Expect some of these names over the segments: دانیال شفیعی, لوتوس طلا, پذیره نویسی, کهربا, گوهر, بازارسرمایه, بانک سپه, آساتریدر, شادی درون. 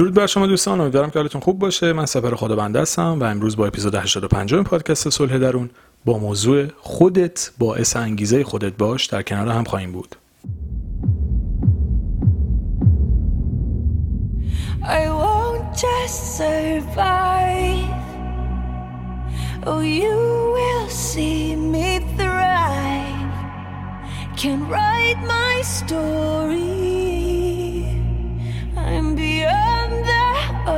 درود بر شما دوستان، امیدوارم که حالتون خوب باشه. من سپر خدابنده هستم و امروز با اپیزود 85 پادکست صلح درون با موضوع خودت باعث انگیزه خودت باش در کنار هم خواهیم بود. I won't just survive. Oh, you will see me thrive. Can write my story. I'm beyond the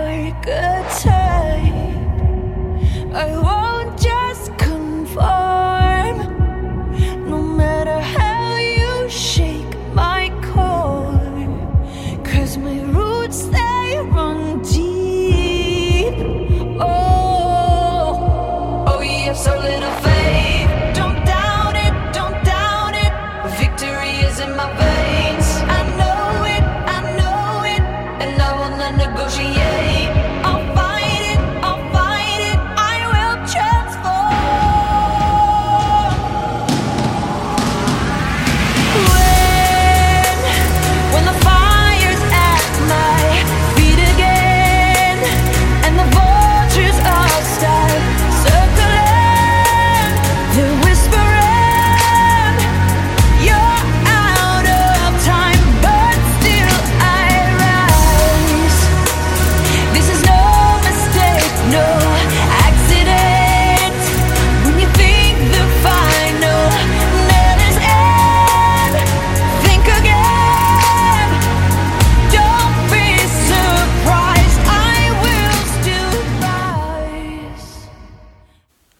archetype. I won't just conform. No matter how you shake my core, 'cause my roots that run deep. Oh, oh, you have so little faith. Don't doubt it, don't doubt it. Victory is in my veins. I know it, and I will not negotiate. I'll fight it, I'll fight it. I will transform. When the fire's at my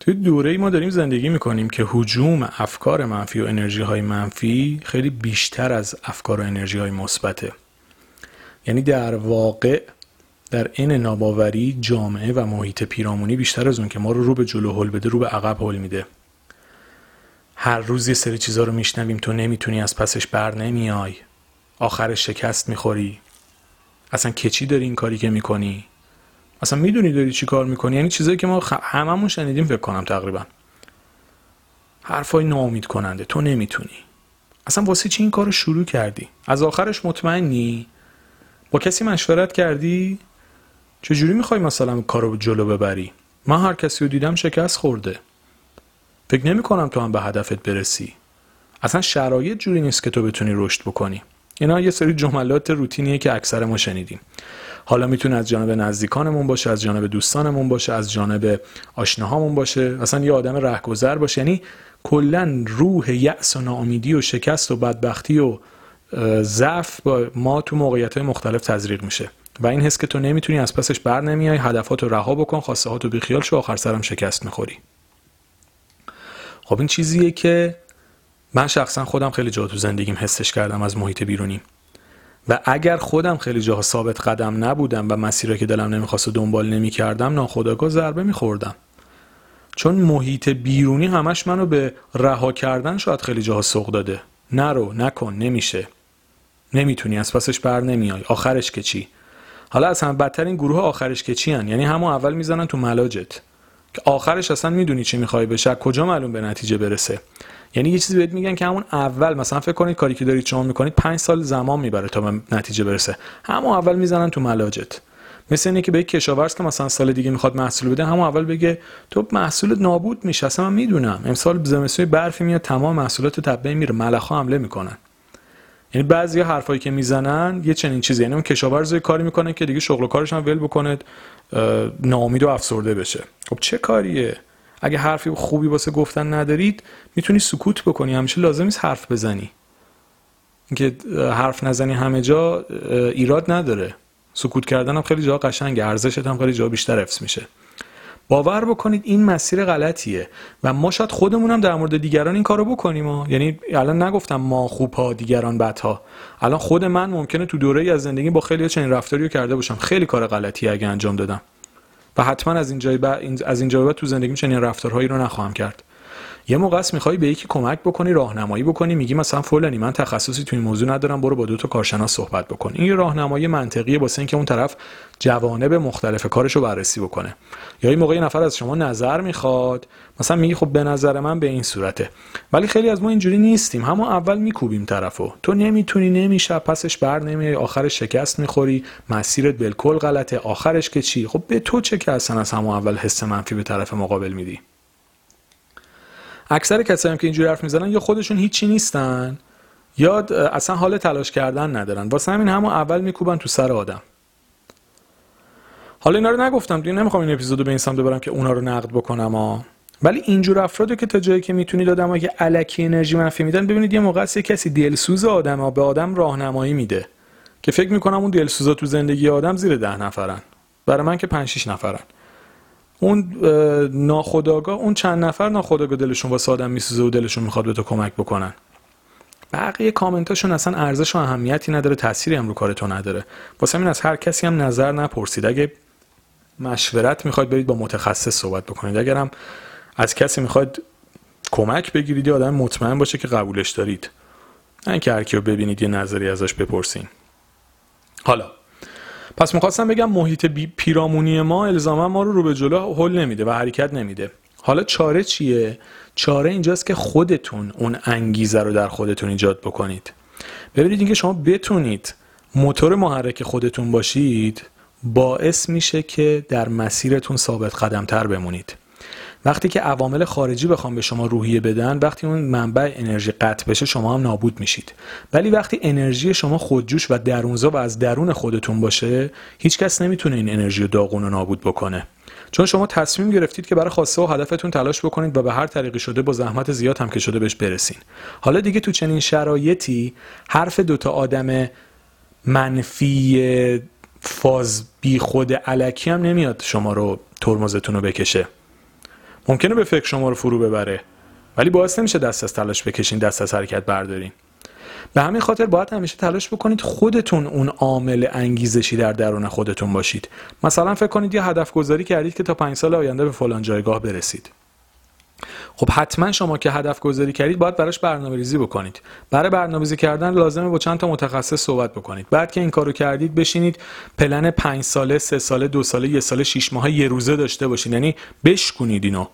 تو دوره‌ای ما داریم زندگی میکنیم که هجوم افکار منفی و انرژی های منفی خیلی بیشتر از افکار و انرژی های مثبته. یعنی در واقع در این ناباوری جامعه و محیط پیرامونی بیشتر از اون که ما رو به جلو هل بده رو به عقب هل میده. هر روز یه سری چیزا رو میشنویم، تو نمیتونی از پسش بر نمیای، آخرش شکست میخوری، اصلا کچی داری این کاری که میکنی، اصلا میدونی داری چی کار میکنی. یعنی چیزایی که ما هممون شنیدیم فکر کنم تقریبا، حرفای ناامید کننده، تو نمیتونی، اصلا واسه چی این کار رو شروع کردی، از آخرش مطمئنی، با کسی مشورت کردی، چجوری میخوای مثلا کار رو جلو ببری. من هر کسی رو دیدم شکست خورده، فکر نمی کنم تو هم به هدفت برسی، اصلا شرایط جوری نیست که تو بتونی رشد بکنی. اینا یه سری جملات روتینیه که اکثر ما شنیدیم. حالا میتونه از جانب نزدیکانمون باشه، از جانب دوستانمون باشه، از جانب آشناهامون باشه، اصلا یه آدم رهگذر باشه. یعنی کلا روح یأس و ناامیدی و شکست و بدبختی و ضعف با ما تو موقعیت‌های مختلف تزریق میشه و این حس که تو نمیتونی از پسش بر نمیای، هدفاتو رها بکن، خواستهاتو بیخیال شو، آخر سرم شکست میخوری. خب این چیزیه که من شخصا خودم خیلی جا تو زندگیم حسش کردم از محیط بیرونی و اگر خودم خیلی جاها ثابت قدم نبودم و مسیرایی که دلم نمیخواست دنبال نمیکردم، ناخودآگاه ضربه میخوردم، چون محیط بیرونی همش منو به رها کردن شاید خیلی جاها سوق داده. نرو، نکن، نمیشه، نمیتونی، از پسش بر نمیای، آخرش که چی. حالا از هم بدتر این گروه آخرش که چی ان، یعنی همون اول میزنن تو ملاجت که آخرش اصلا میدونی چی میخوای بشه، کجا معلوم به نتیجه برسه. یعنی یه چیزی بهت میگن که همون اول، مثلا فکر کنید کاری که دارید شما میکنید 5 سال زمان میبره تا به نتیجه برسه، همون اول میزنن تو ملاجت. مثل اینه که به یک کشاورز که مثلا سال دیگه میخواد محصول بده، همون اول بگه تو محصولت نابود میشه، اصلا من میدونم امسال زمستون برفی میاد، تمام محصولات تبه میره، ملخا حمله میکنن. یعنی بعضیا حرفایی که میزنن یه چنین چیزی، یعنی اون کشاورز کاری میکنه که دیگه شغل و کارش هم ول بکنه، ناامید و افسرده بشه. خب چه کاریه؟ اگه حرفی خوبی واسه گفتن ندارید میتونی سکوت بکنی، همیشه لازم نیست حرف بزنی. اینکه حرف نزنی همه جا ایراد نداره، سکوت کردن هم خیلی جا قشنگه، ارزشت هم خیلی جا بیشتر حفظ میشه. باور بکنید این مسیر غلطیه و ما شاید خودمون هم در مورد دیگران این کارو بکنیم یعنی الان نگفتم ما خوبها دیگران بدها، الان خود من ممکنه تو دوره‌ای از زندگی با خیلی چنین رفتاریو کرده باشم، خیلی کار غلطی اگه انجام دادم و حتما از این جای بعد تو زندگیم چنین رفتارهایی رو نخواهم کرد. یه موقع است میخوای به یکی کمک بکنی، راهنمایی بکنی، میگی مثلا فلانی من تخصصی تو این موضوع ندارم، برو با دو تا کارشناس صحبت بکن. این راهنمایی منطقیه واسه اینکه اون طرف جوانب مختلف کارشو بررسی بکنه. یا این موقع یه نفر از شما نظر میخواد، مثلا میگی خب به نظر من به این صورته، ولی خیلی از ما اینجوری نیستیم، همون اول میکوبیم طرفو، تو نمیتونی، نمیشه، پسش بر نمیای، آخرش شکست میخوری، مسیرت بالکل غلطه، آخرش که چی؟ خب به تو چه که اصلا از همون اول حس منفی به طرف مقابل میدی. اکثر کسایی که اینجوری حرف میزنن یا خودشون هیچی نیستن یا اصلا حال تلاش کردن ندارن، واسه همین همون اول میکوبن تو سر آدم. حالا اینا رو نگفتم دیگه، نمیخوام این اپیزودو به این سمت ببرم که اونا رو نقد بکنم ولی اینجور افرادو که تا جایی که میتونید آدمایی که الکی انرژی منفی میدن، ببینید یه موقع است کسی دلسوز آدما به آدم راهنمایی میده که فکر میکنم اون دلسوزا تو زندگی آدم زیر 10 نفرن، برای من که 5-6 نفرن. اون ناخودآگاه، اون چند نفر ناخودآگاه دلشون واسه آدم میسوزه و دلشون میخواد به تو کمک بکنن. بقیه کامنتاشون اصلا ارزش و اهمیتی نداره، تأثیری هم رو کارتون نداره. واسه همین از هر کسی هم نظر نپرسید. اگه مشورت میخواید برید با متخصص صحبت بکنید. اگر هم از کسی میخواید کمک بگیرید، یه آدم مطمئن باشه که قبولش دارید. نه اینکه هر کیو ببینید یه نظری ازش بپرسین. حالا پس می‌خواستم بگم محیط پیرامونی ما الزاما ما رو به جلو هل نمیده و حرکت نمیده. حالا چاره چیه؟ چاره اینجاست که خودتون اون انگیزه رو در خودتون ایجاد بکنید. ببینید اینکه شما بتونید موتور محرک خودتون باشید، باعث میشه که در مسیرتون ثابت قدم‌تر بمونید. وقتی که عوامل خارجی بخوام به شما روحیه بدن، وقتی اون منبع انرژی قطع بشه، شما هم نابود میشید. ولی وقتی انرژی شما خودجوش و درونزا و از درون خودتون باشه، هیچ کس نمیتونه این انرژی داغون رو نابود بکنه. چون شما تصمیم گرفتید که برای خواسته و هدفتون تلاش بکنید و به هر طریقی شده، با زحمت زیاد هم که شده، بهش برسین. حالا دیگه تو چنین شرایطی حرف دوتا آدم منفی فاز بی خود الکی هم نمیاد شما رو ترمزتون رو بکشه. ممکنه به فکر شما رو فرو ببره، ولی باعث نمیشه دست از تلاش بکشین، دست از حرکت بردارین. به همین خاطر باید همیشه تلاش بکنید خودتون اون عامل انگیزشی در درون خودتون باشید. مثلا فکر کنید یه هدف گذاری کردید که تا 5 سال آینده به فلان جایگاه برسید. خب حتما شما که هدف گذاری کردید باید براش برنامه‌ریزی بکنید. برای برنامه‌ریزی کردن لازمه با چند تا متخصص صحبت بکنید. بعد که این کارو کردید، بشینید پلن 5 ساله، 3 ساله، 2 ساله، 1 ساله، 6 ماهه، یه روزه داشته باشید. یعنی بشکنید اینو.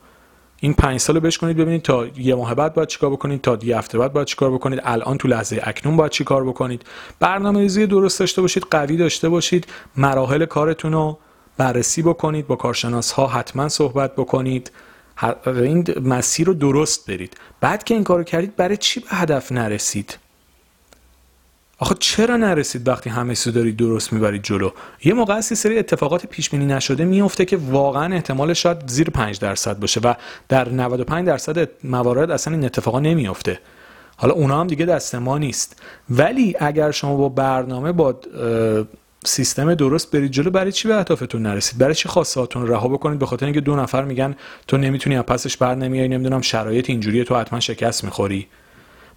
این 5 سالو بشکنید، ببینید تا یه ماه بعد باید چیکار بکنید، تا یه هفته بعد باید چیکار بکنید، الان تو لحظه اکنون باید چیکار بکنید. برنامه‌ریزی درست داشته باشید، قوی داشته باشید، مراحل کارتون رو بررسی بکنید، با کارشناس‌ها حتما صحبت بکنید. این مسیر رو درست برید. بعد که این کارو کردید، برای چی به هدف نرسید؟ آخه چرا نرسید وقتی همه چیزو دارید درست میبرید جلو؟ یه موقع است سری اتفاقات پیش بینی نشده میفته که واقعا احتمالش شاید زیر 5% باشه و در 95% موارد اصلا این اتفاقا نمیفته. حالا اونا هم دیگه دست ما نیست. ولی اگر شما با برنامه، با سیستم درست برید جلو، برای چی به اهدافتون نرسید؟ برای چی خواستهاتون رو رها بکنید به خاطر اینکه 2 نفر میگن تو نمیتونی از پسش بر نمیای، نمیدونم شرایط اینجوریه، تو حتما شکست میخوری؟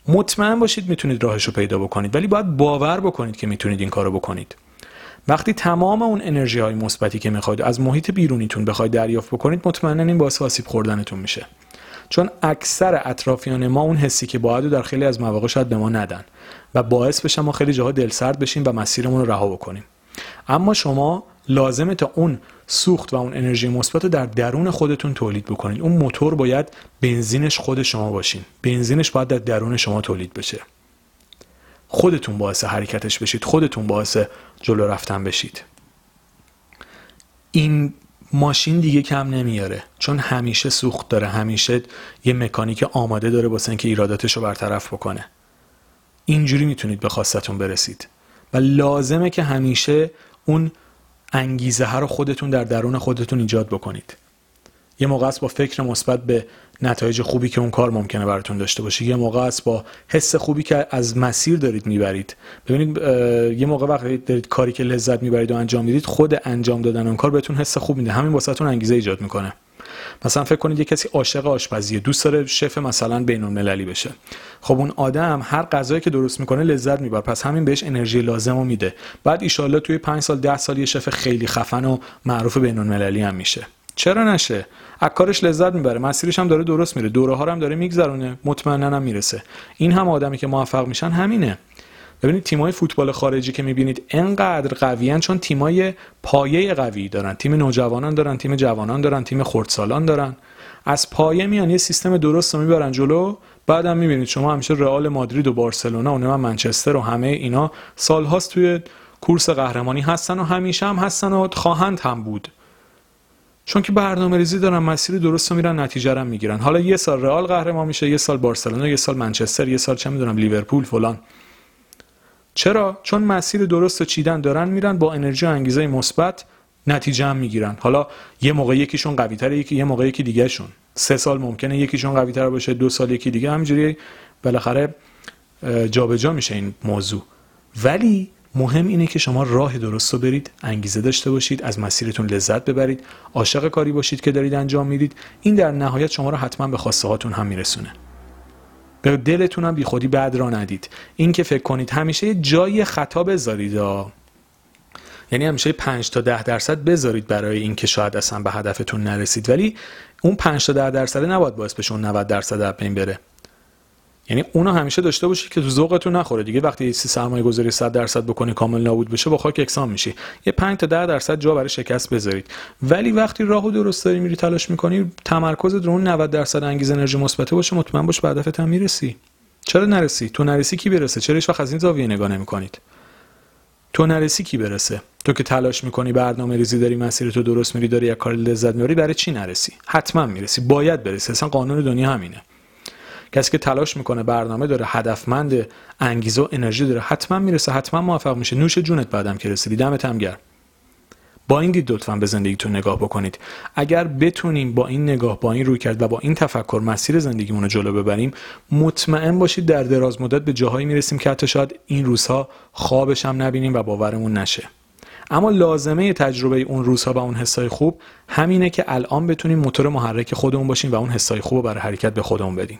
مطمئن باشید میتونید راهش رو پیدا بکنید، ولی باید باور بکنید که میتونید این کارو بکنید. وقتی تمام اون انرژی های مثبتی که میخواید از محیط بیرونیتون بخواید دریافت بکنید، مطمئنا این باعث آسیب خوردنتون میشه. چون اکثر اطرافیان ما اون حسی که باید در خیلی از مواقع شاید به ما ندن و باعث بشه ما خیلی جاها دلسرد بشیم و مسیرمون رو رها بکنیم. اما شما لازمه تا اون سوخت و اون انرژی مثبت رو در درون خودتون تولید بکنید. اون موتور باید بنزینش خود شما باشین. بنزینش باید در درون شما تولید بشه. خودتون باعث حرکتش بشید، خودتون باعث جلو رفتن بشید. این ماشین دیگه کم نمیاره، چون همیشه سوخت داره، همیشه یه مکانیک آماده داره واسه اینکه ایراداتش رو برطرف بکنه. اینجوری میتونید به خواستتون برسید و لازمه که همیشه اون انگیزه ها رو خودتون در درون خودتون ایجاد بکنید. یه موقع است با فکر مثبت به نتایج خوبی که اون کار ممکنه براتون داشته باشه، یه موقع است با حس خوبی که از مسیر دارید میبرید. ببینید یه موقع وقتی دارید کاری که لذت میبرید و انجام میدید، خود انجام دادن اون کار بهتون حس خوب میده، همین واسهتون انگیزه ایجاد میکنه. مثلا فکر کنید یه کسی عاشق آشپزیه، دوست داره شف مثلا بین‌المللی بشه. خب اون آدم هر غذایی که درست میکنه لذت میبره، پس همین بهش انرژی لازمو میده. بعد ان شاءالله توی 5 سال 10 سال یه شف خیلی خفن و معروف بین‌المللی هم میشه. چرا نشه؟ عکارش لذت میبره، مسیرش هم داره درست میره، دوره ها هم داره میگذرونه، مطمئنا هم میرسه. این هم آدمی که موفق میشن همینه. ببینید تیمای فوتبال خارجی که میبینید انقدر قویان، چون تیمای پایه قوی دارن، تیم نوجوانان دارن، تیم جوانان دارن، تیم خردسالان دارن. از پایه میان یه سیستم درست رو میبرن جلو. بعدم میبینید شما همیشه رئال مادرید و بارسلونا و منچستر و همه اینا سالهاست توی کورس قهرمانی هستن و همیشه هم هستن و خواهند هم بود، چون که برنامه‌ریزی دارن، مسیر درست رو میرن، نتیجه رو میگیرن. حالا یه سال رئال قهرمان میشه، یه سال بارسلونا، یه سال منچستر، یه سال چه میدونم لیورپول فلان. چرا؟ چون مسیر درست رو چیدن، دارن میرن با انرژی و انگیزه مثبت، نتیجه هم میگیرن. حالا یه موقع یکیشون قوی‌تره، یه موقع یکی دیگه‌شون. 3 سال ممکنه یکیشون قوی‌تر باشه، 2 سال یکی دیگه، همینجوری بالاخره جابجا میشه این موضوع. ولی مهم اینه که شما راه درست رو برید، انگیزه داشته باشید، از مسیرتون لذت ببرید، عاشق کاری باشید که دارید انجام میدید. این در نهایت شما رو حتما به خواسته هاتون هم میرسونه. به دلتون هم بیخودی بد را ندید. این که فکر کنید همیشه یه جای خطا بذارید، یعنی همیشه 5 تا 10% بذارید برای این که شاید اصلا به هدفتون نرسید، ولی اون 5 تا 10% نباید باعث بشه اون 90% از بین بره. یعنی اونو همیشه داشته باشی که تو ذوقتون نخوره دیگه. وقتی سرمایه گذاری 100% بکنی کامل نابود بشه، با خاک یکسان میشی. یه 5 تا 10% جا برای شکست بذارید. ولی وقتی راهو درست داری میری، تلاش میکنی، تمرکزت رو اون 90% انگیزه، انرژی مثبت باشه، مطمئن باش به هدفت هم میرسی. چرا نرسی؟ تو نرسی کی برسه؟ چرا هیچ وقت از این زاویه نگاه نمیکنید؟ تو نرسی کی برسه؟ تو که تلاش میکنی، برنامه‌ریزی داری، مسیرتو درست میری، داری یک کار لذت میبری، برای چی نرسی؟ حتما میرسی، باید برسی. اصلا قانون دنیا همینه. کسی که تلاش میکنه، برنامه داره، هدفمند، انگیزه و انرژی داره، حتما میرسه، حتما موفق میشه. نوش جونت بعدم که رسیدی. دمت هم گرم. با این دید لطفاً به زندگیتون نگاه بکنید. اگر بتونیم با این نگاه، با این رویکرد و با این تفکر مسیر زندگیمون رو جلو ببریم، مطمئن باشید در دراز مدت به جاهایی میرسیم که حتی شاید این روزها خوابش هم نبینیم و باورمون نشه. اما لازمه تجربه اون روزها و اون حسای خوب همینه که الان بتونیم موتور محرک خودمون باشیم و اون حسای خوب رو برای حرکت به خودمون بدیم.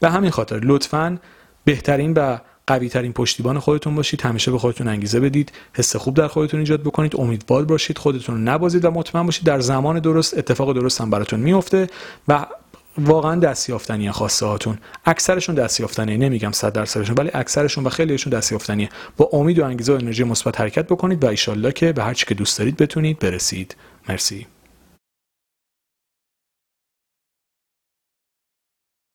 به همین خاطر لطفاً بهترین و قوی‌ترین پشتیبان خودتون باشید، همیشه به خودتون انگیزه بدید، حس خوب در خودتون ایجاد بکنید، امیدوار باشید، خودتون رو نبازید و مطمئن باشید در زمان درست اتفاق درست هم براتون میفته و واقعا دست یافتنی خواسته هاتون. اکثرشون دست یافتنی، نمیگم 100%شون، ولی اکثرشون و خیلیشون دست یافتنیه. با امید و انگیزه و انرژی مثبت حرکت بکنید و ان شاءالله که به هر چی که دوست دارید بتونید برسید. مرسی.